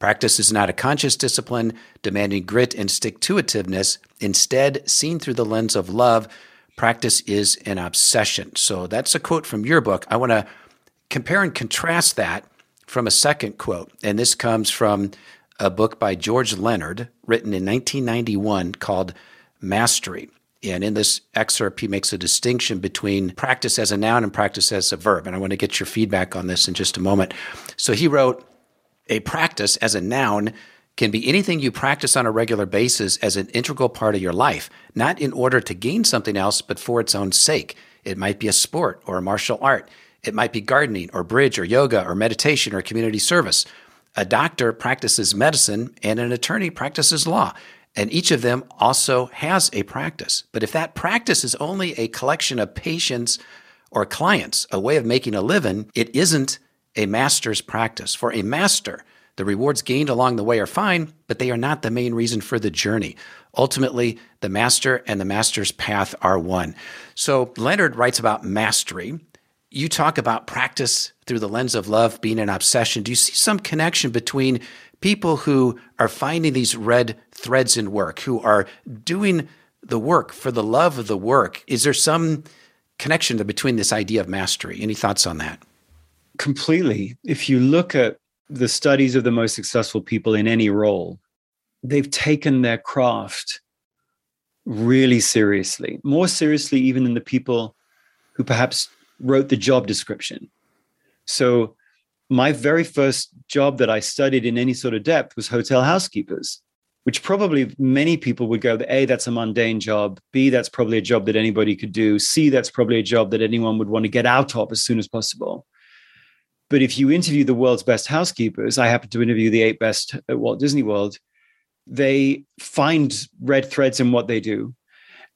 Practice is not a conscious discipline demanding grit and stick-to-itiveness. Instead, seen through the lens of love, practice is an obsession." So that's a quote from your book. I want to compare and contrast that from a second quote. And this comes from a book by George Leonard, written in 1991, called Mastery. And in this excerpt, he makes a distinction between practice as a noun and practice as a verb. And I want to get your feedback on this in just a moment. So he wrote, "A practice as a noun can be anything you practice on a regular basis as an integral part of your life, not in order to gain something else, but for its own sake. It might be a sport or a martial art. It might be gardening or bridge or yoga or meditation or community service. A doctor practices medicine and an attorney practices law, and each of them also has a practice. But if that practice is only a collection of patients or clients, a way of making a living, it isn't a master's practice. For a master, the rewards gained along the way are fine, but they are not the main reason for the journey. Ultimately, the master and the master's path are one." So Leonard writes about mastery. You talk about practice through the lens of love being an obsession. Do you see some connection between people who are finding these red threads in work, who are doing the work for the love of the work? Is there some connection between this idea of mastery? Any thoughts on that? Completely. If you look at the studies of the most successful people in any role, they've taken their craft really seriously, more seriously even than the people who perhaps wrote the job description. So my very first job that I studied in any sort of depth was hotel housekeepers, which probably many people would go, A, that's a mundane job. B, that's probably a job that anybody could do. C, that's probably a job that anyone would want to get out of as soon as possible. But if you interview the world's best housekeepers, I happen to interview the 8 best at Walt Disney World, they find red threads in what they do.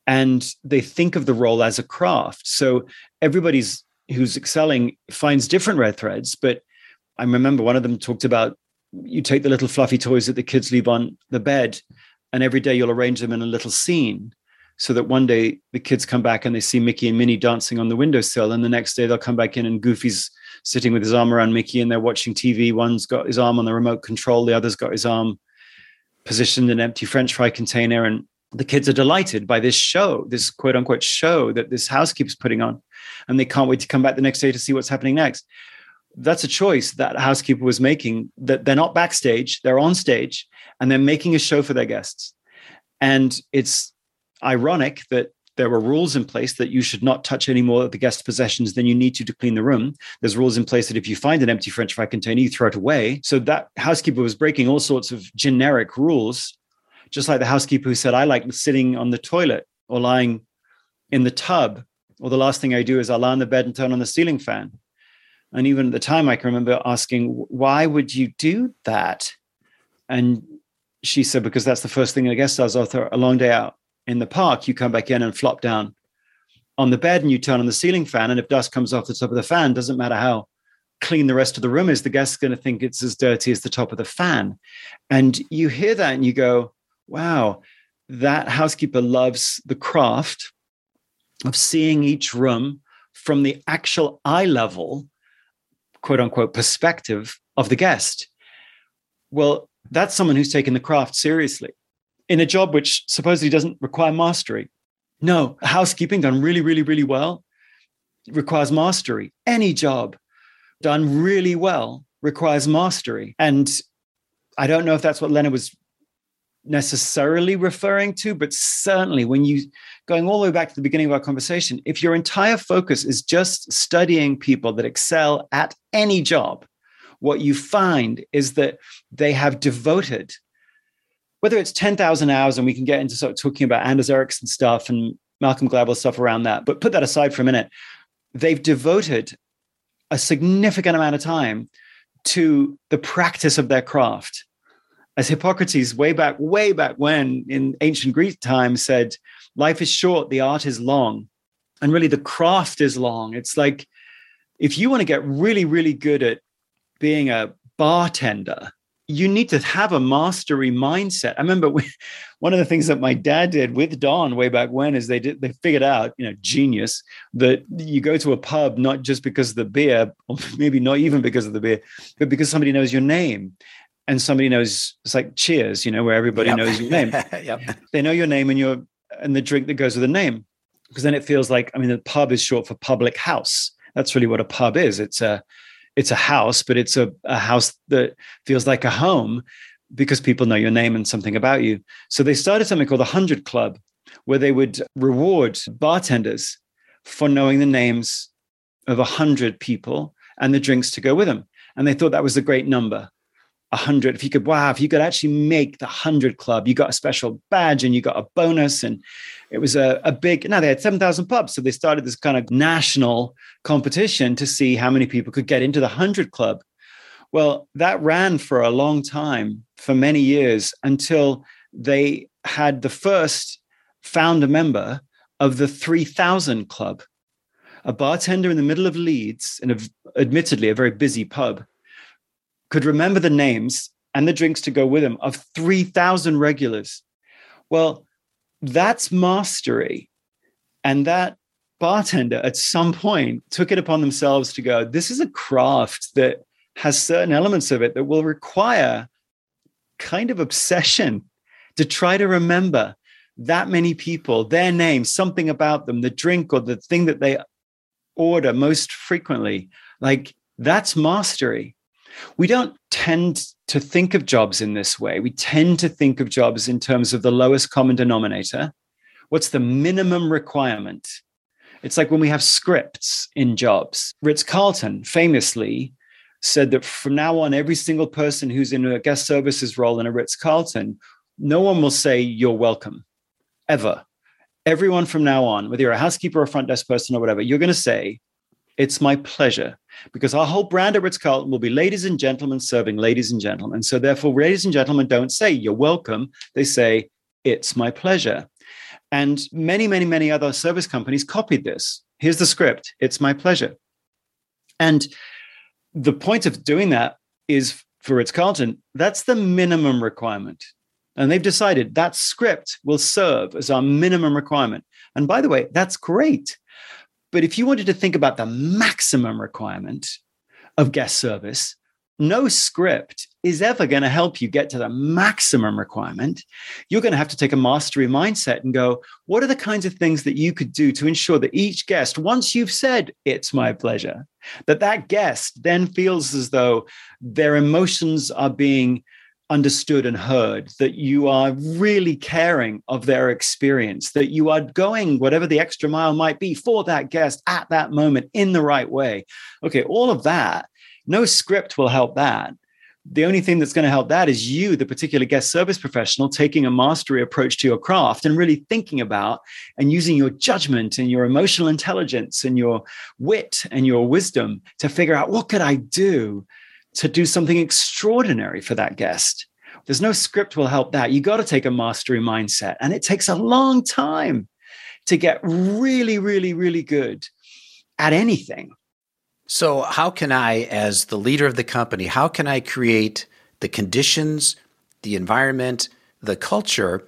And they think of the role as a craft. So everybody's who's excelling finds different red threads. But I remember one of them talked about, you take the little fluffy toys that the kids leave on the bed, and every day you'll arrange them in a little scene, so that one day the kids come back and they see Mickey and Minnie dancing on the windowsill. And the next day they'll come back in and Goofy's sitting with his arm around Mickey and they're watching TV. One's got his arm on the remote control. The other's got his arm positioned in an empty French fry container. And the kids are delighted by this show, this quote unquote show that this housekeeper's putting on, and they can't wait to come back the next day to see what's happening next. That's a choice that housekeeper was making, that they're not backstage, they're on stage, and they're making a show for their guests. And it's ironic that there were rules in place that you should not touch any more of the guest possessions than you need to clean the room. There's rules in place that if you find an empty French fry container, you throw it away. So that housekeeper was breaking all sorts of generic rules, just like the housekeeper who said, I like sitting on the toilet or lying in the tub, or the last thing I do is I'll lie on the bed and turn on the ceiling fan. And even at the time, I can remember asking, why would you do that? And she said, because that's the first thing a guest does after a long day out in the park. You come back in and flop down on the bed and you turn on the ceiling fan. And if dust comes off the top of the fan, doesn't matter how clean the rest of the room is, the guest's going to think it's as dirty as the top of the fan. And you hear that and you go, wow, that housekeeper loves the craft of seeing each room from the actual eye level, quote unquote, perspective of the guest. Well, that's someone who's taken the craft seriously in a job which supposedly doesn't require mastery. No, housekeeping done really, really, really well requires mastery. Any job done really well requires mastery. And I don't know if that's what Leonard was necessarily referring to, but certainly when you, going all the way back to the beginning of our conversation, if your entire focus is just studying people that excel at any job, what you find is that they have devoted, whether it's 10,000 hours, and we can get into sort of talking about Anders Ericsson stuff and Malcolm Gladwell stuff around that, but put that aside for a minute. They've devoted a significant amount of time to the practice of their craft. As Hippocrates, way back when in ancient Greek times said, life is short, the art is long. And really the craft is long. It's like, if you want to get really, really good at being a bartender, you need to have a mastery mindset. I remember one of the things that my dad did with Don way back when is they figured out, genius, that you go to a pub not just because of the beer, or maybe not even because of the beer, but because somebody knows your name. And somebody knows, it's like Cheers, where everybody knows your name. They know your name and the drink that goes with the name. Because then it feels like, the pub is short for public house. That's really what a pub is. It's a house, but it's a house that feels like a home because people know your name and something about you. So they started something called the 100 Club, where they would reward bartenders for knowing the names of 100 people and the drinks to go with them. And they thought that was a great number, 100. If you could actually make the 100 Club, you got a special badge and you got a bonus. And it was a big, now they had 7,000 pubs. So they started this kind of national competition to see how many people could get into the 100 Club. Well, that ran for a long time, for many years, until they had the first founder member of the 3,000 Club, a bartender in the middle of Leeds, in admittedly a very busy pub, could remember the names and the drinks to go with them of 3,000 regulars. Well, that's mastery. And that bartender at some point took it upon themselves to go, this is a craft that has certain elements of it that will require kind of obsession to try to remember that many people, their name, something about them, the drink or the thing that they order most frequently. Like, that's mastery. We don't tend to think of jobs in this way. We tend to think of jobs in terms of the lowest common denominator. What's the minimum requirement? It's like when we have scripts in jobs. Ritz Carlton famously said that from now on, every single person who's in a guest services role in a Ritz Carlton, no one will say you're welcome, ever. Everyone from now on, whether you're a housekeeper or a front desk person or whatever, you're going to say, it's my pleasure, because our whole brand at Ritz-Carlton will be ladies and gentlemen serving ladies and gentlemen. So therefore, ladies and gentlemen don't say you're welcome. They say, it's my pleasure. And many, many, many other service companies copied this. Here's the script. It's my pleasure. And the point of doing that is for Ritz-Carlton, that's the minimum requirement. And they've decided that script will serve as our minimum requirement. And by the way, that's great. But if you wanted to think about the maximum requirement of guest service, No script is ever going to help you get to the maximum requirement. You're going to have to take a mastery mindset and go, what are the kinds of things that you could do to ensure that each guest, once you've said, it's my pleasure, that guest then feels as though their emotions are being understood and heard, that you are really caring of their experience, that you are going whatever the extra mile might be for that guest at that moment in the right way. Okay, all of that. No script will help that. The only thing that's going to help that is you, the particular guest service professional, taking a mastery approach to your craft and really thinking about and using your judgment and your emotional intelligence and your wit and your wisdom to figure out what could I do to do something extraordinary for that guest. There's no script will help that. You got to take a mastery mindset. And it takes a long time to get really, really, really good at anything. So how can I, as the leader of the company, how can I create the conditions, the environment, the culture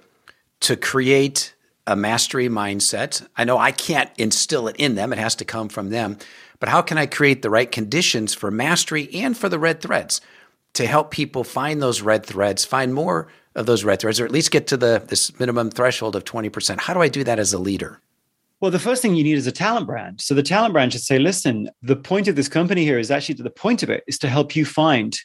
to create a mastery mindset? I know I can't instill it in them. It has to come from them. But how can I create the right conditions for mastery and for the red threads to help people find those red threads, find more of those red threads, or at least get to this minimum threshold of 20%? How do I do that as a leader? Well, the first thing you need is a talent brand. So the talent brand should say, listen, the point of this company here is actually the point of it is to help you find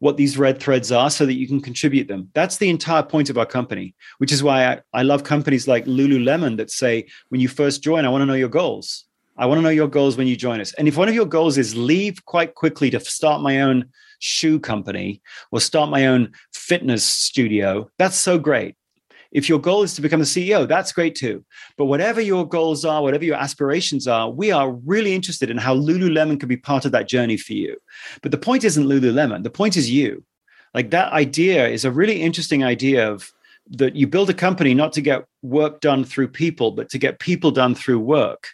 what these red threads are so that you can contribute them. That's the entire point of our company, which is why I love companies like Lululemon that say, when you first join, I want to know your goals. I want to know your goals when you join us. And if one of your goals is leave quite quickly to start my own shoe company or start my own fitness studio, that's so great. If your goal is to become a CEO, that's great too. But whatever your goals are, whatever your aspirations are, we are really interested in how Lululemon can be part of that journey for you. But the point isn't Lululemon. The point is you. Like that idea is a really interesting idea of that you build a company not to get work done through people, but to get people done through work.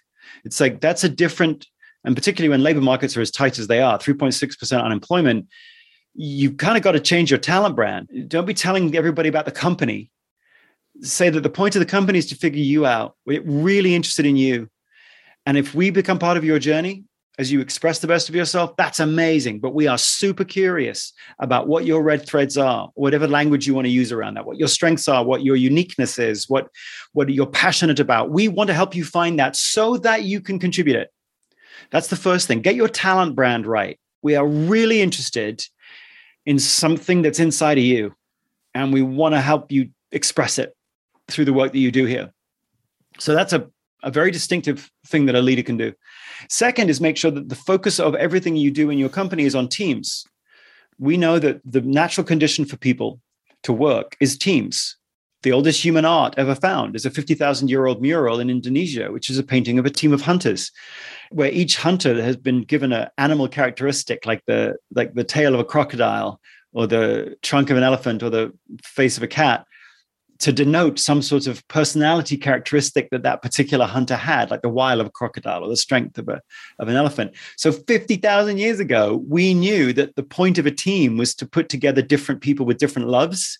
It's like that's a different, and particularly when labor markets are as tight as they are, 3.6% unemployment, you've kind of got to change your talent brand. Don't be telling everybody about the company. Say that the point of the company is to figure you out. We're really interested in you. And if we become part of your journey, as you express the best of yourself, that's amazing. But we are super curious about what your red threads are, whatever language you want to use around that, what your strengths are, what your uniqueness is, what you're passionate about. We want to help you find that so that you can contribute it. That's the first thing. Get your talent brand right. We are really interested in something that's inside of you. And we want to help you express it through the work that you do here. So that's a very distinctive thing that a leader can do. Second is make sure that the focus of everything you do in your company is on teams. We know that the natural condition for people to work is teams. The oldest human art ever found is a 50,000-year-old mural in Indonesia, which is a painting of a team of hunters, where each hunter has been given an animal characteristic, like the tail of a crocodile or the trunk of an elephant or the face of a cat, to denote some sort of personality characteristic that particular hunter had, like the wile of a crocodile or the strength of an elephant. So 50,000 years ago, we knew that the point of a team was to put together different people with different loves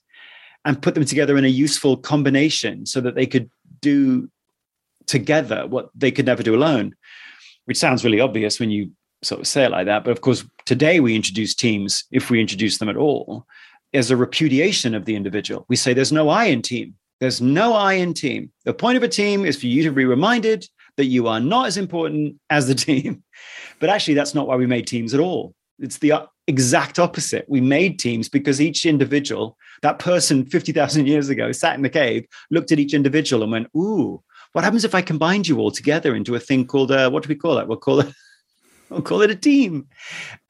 and put them together in a useful combination so that they could do together what they could never do alone, which sounds really obvious when you sort of say it like that. But of course, today we introduce teams, if we introduce them at all, as a repudiation of the individual. We say there's no I in team. There's no I in team. The point of a team is for you to be reminded that you are not as important as the team. But actually, that's not why we made teams at all. It's the exact opposite. We made teams because each individual, that person 50,000 years ago sat in the cave, looked at each individual and went, ooh, what happens if I combined you all together into a thing called, what do we call it? We'll call it a team.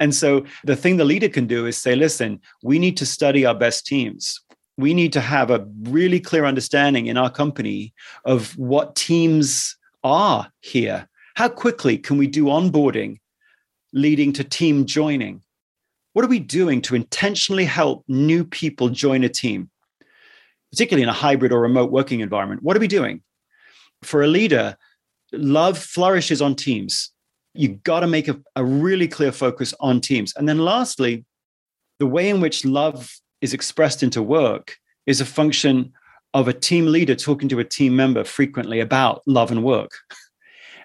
And so the thing the leader can do is say, listen, we need to study our best teams. We need to have a really clear understanding in our company of what teams are here. How quickly can we do onboarding leading to team joining? What are we doing to intentionally help new people join a team, particularly in a hybrid or remote working environment? What are we doing? For a leader, love flourishes on teams. You got to make a really clear focus on teams. And then lastly, the way in which love is expressed into work is a function of a team leader talking to a team member frequently about love and work.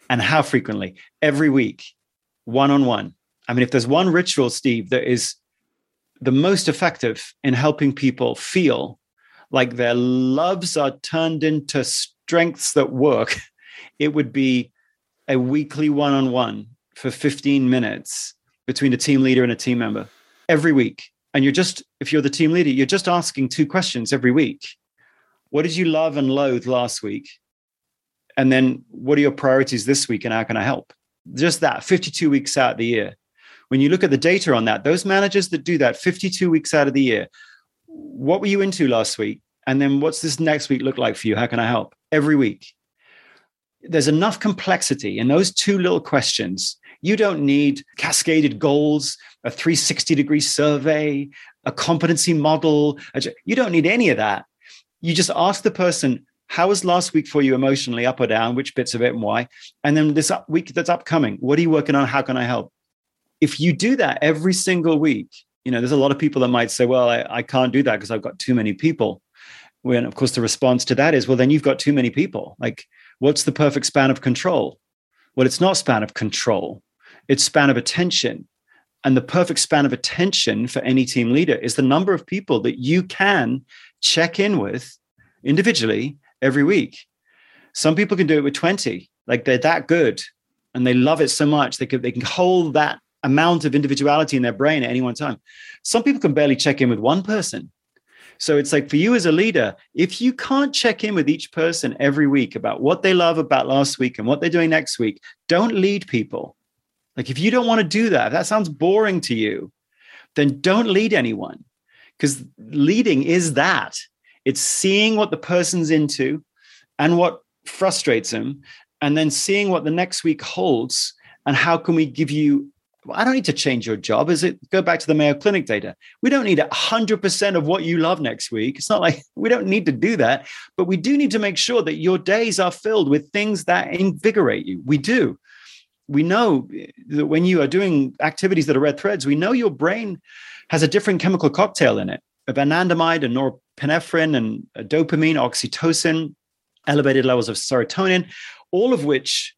And how frequently? Every week, one-on-one. I mean, if there's one ritual, Steve, that is the most effective in helping people feel like their loves are turned into strengths that work, it would be a weekly one-on-one for 15 minutes between a team leader and a team member every week. And you're just, if you're the team leader, you're just asking two questions every week. What did you love and loathe last week? And then what are your priorities this week and how can I help? Just that, 52 weeks out of the year. When you look at the data on that, those managers that do that 52 weeks out of the year, what were you into last week? And then what's this next week look like for you? How can I help? Every week. There's enough complexity in those two little questions. You don't need cascaded goals, a 360-degree survey, a competency model. You don't need any of that. You just ask the person, how was last week for you emotionally, up or down, which bits of it and why? And then this week that's upcoming, what are you working on? How can I help? If you do that every single week, you know, there's a lot of people that might say, well, I can't do that because I've got too many people. When, of course, the response to that is, well, then you've got too many people. Like, what's the perfect span of control? Well, it's not span of control. It's span of attention. And the perfect span of attention for any team leader is the number of people that you can check in with individually every week. Some people can do it with 20. Like, they're that good and they love it so much they can hold that amount of individuality in their brain at any one time. Some people can barely check in with one person. So it's like, for you as a leader, if you can't check in with each person every week about what they love about last week and what they're doing next week, don't lead people. Like, if you don't want to do that, if that sounds boring to you, then don't lead anyone, because leading is that. It's seeing what the person's into and what frustrates them, and then seeing what the next week holds and how can we give you, well, I don't need to change your job. Is it go back to the Mayo Clinic data? We don't need 100% of what you love next week. It's not like we don't need to do that, but we do need to make sure that your days are filled with things that invigorate you. We do. We know that when you are doing activities that are red threads, we know your brain has a different chemical cocktail in it of anandamide and norepinephrine and dopamine, oxytocin, elevated levels of serotonin, all of which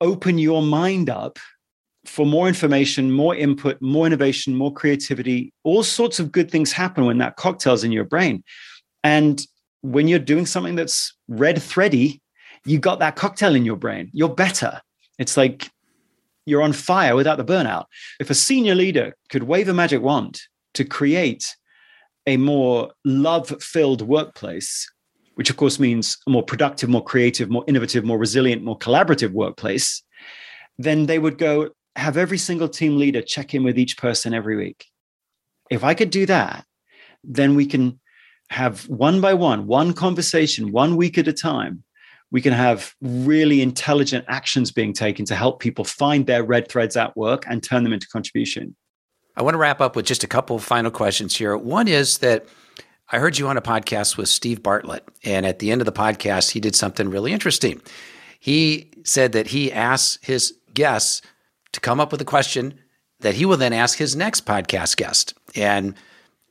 open your mind up for more information, more input, more innovation, more creativity. All sorts of good things happen when that cocktail's in your brain. And when you're doing something that's red thready, you got that cocktail in your brain. You're better. It's like you're on fire without the burnout. If a senior leader could wave a magic wand to create a more love-filled workplace, which of course means a more productive, more creative, more innovative, more resilient, more collaborative workplace, then they would go have every single team leader check in with each person every week. If I could do that, then we can have one by one, one conversation, 1 week at a time. We can have really intelligent actions being taken to help people find their red threads at work and turn them into contribution. I want to wrap up with just a couple of final questions here. One is that I heard you on a podcast with Steve Bartlett, and at the end of the podcast, he did something really interesting. He said that he asks his guests to come up with a question that he will then ask his next podcast guest. And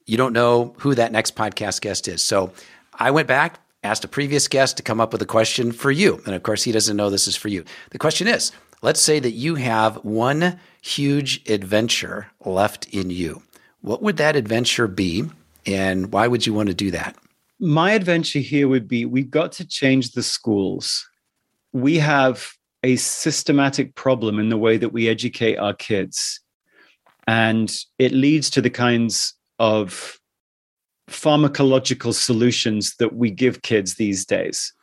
you don't know who that next podcast guest is. So I went back, asked a previous guest to come up with a question for you. And of course, he doesn't know this is for you. The question is, let's say that you have one huge adventure left in you. What would that adventure be? And why would you want to do that? My adventure here would be, we've got to change the schools. We have a systematic problem in the way that we educate our kids. And it leads to the kinds of pharmacological solutions that we give kids these days,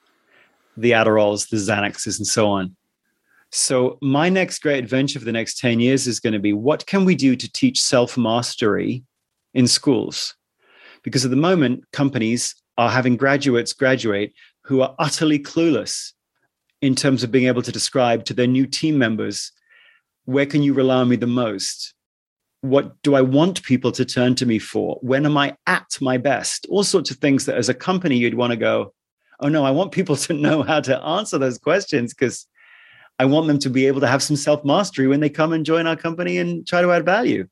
the Adderalls, the Xanaxes, and so on. So my next great adventure for the next 10 years is going to be, what can we do to teach self-mastery in schools? Because at the moment, companies are having graduates graduate who are utterly clueless in terms of being able to describe to their new team members, where can you rely on me the most? What do I want people to turn to me for? When am I at my best? All sorts of things that as a company, you'd want to go, oh no, I want people to know how to answer those questions because I want them to be able to have some self-mastery when they come and join our company and try to add value.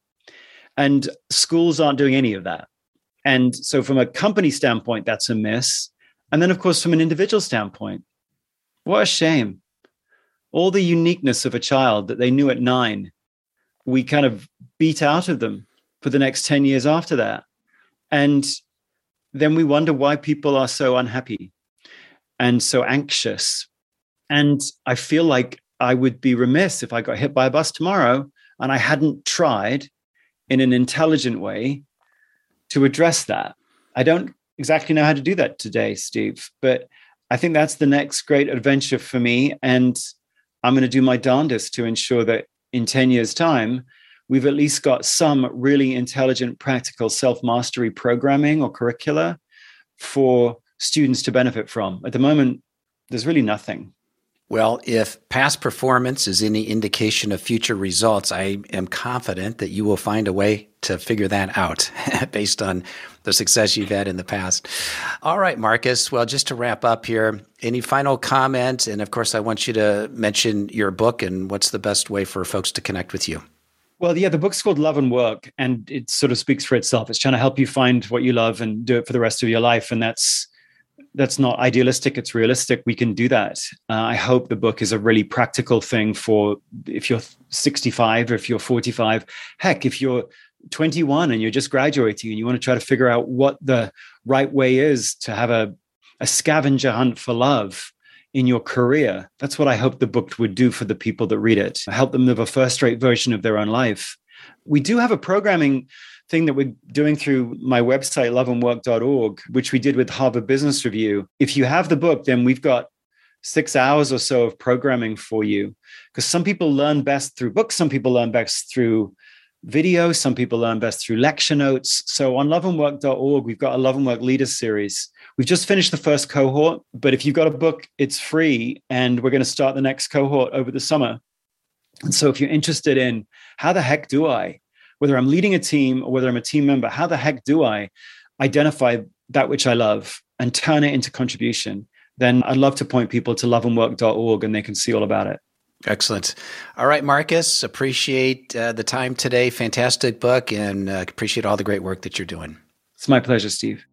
And schools aren't doing any of that. And so from a company standpoint, that's a miss. And then of course, from an individual standpoint, what a shame. All the uniqueness of a child that they knew at 9, we kind of beat out of them for the next 10 years after that. And then we wonder why people are so unhappy and so anxious. And I feel like I would be remiss if I got hit by a bus tomorrow and I hadn't tried in an intelligent way to address that. I don't exactly know how to do that today, Steve, but I think that's the next great adventure for me. And I'm going to do my darndest to ensure that in 10 years' time, we've at least got some really intelligent, practical self-mastery programming or curricula for students to benefit from. At the moment, there's really nothing. Well, if past performance is any indication of future results, I am confident that you will find a way to figure that out based on the success you've had in the past. All right, Marcus. Well, just to wrap up here, any final comment? And of course, I want you to mention your book and what's the best way for folks to connect with you. Well, yeah, the book's called Love and Work, and it sort of speaks for itself. It's trying to help you find what you love and do it for the rest of your life. And that's not idealistic. It's realistic. We can do that. I hope the book is a really practical thing for if you're 65 or if you're 45, heck, if you're 21 and you're just graduating and you want to try to figure out what the right way is to have a scavenger hunt for love in your career. That's what I hope the book would do for the people that read it. Help them live a first-rate version of their own life. We do have a programming thing that we're doing through my website, loveandwork.org, which we did with Harvard Business Review. If you have the book, then we've got 6 hours or so of programming for you. Because some people learn best through books, some people learn best through video, some people learn best through lecture notes. So on loveandwork.org, we've got a Love and Work Leader Series. We've just finished the first cohort, but if you've got a book, it's free. And we're going to start the next cohort over the summer. And so if you're interested in how the heck do I, whether I'm leading a team or whether I'm a team member, how the heck do I identify that which I love and turn it into contribution? Then I'd love to point people to loveandwork.org and they can see all about it. Excellent. All right, Marcus, appreciate the time today. Fantastic book, and appreciate all the great work that you're doing. It's my pleasure, Steve.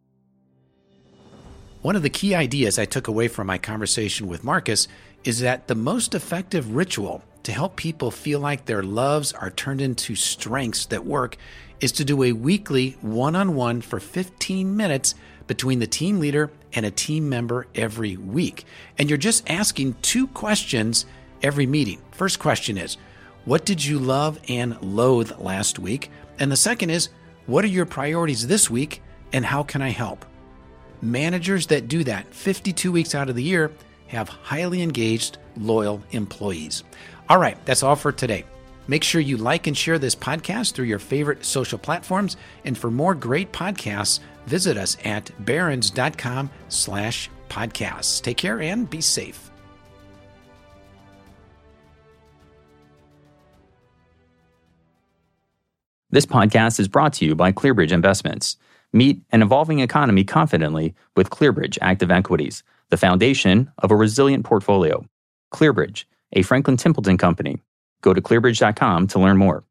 One of the key ideas I took away from my conversation with Marcus is that the most effective ritual to help people feel like their loves are turned into strengths that work is to do a weekly one-on-one for 15 minutes between the team leader and a team member every week. And you're just asking two questions every meeting. First question is, what did you love and loathe last week? And the second is, what are your priorities this week and how can I help? Managers that do that 52 weeks out of the year have highly engaged, loyal employees. All right, that's all for today. Make sure you like and share this podcast through your favorite social platforms. And for more great podcasts, visit us at barrons.com/podcasts. Take care and be safe. This podcast is brought to you by Clearbridge Investments. Meet an evolving economy confidently with Clearbridge Active Equities, the foundation of a resilient portfolio. Clearbridge, a Franklin Templeton company. Go to clearbridge.com to learn more.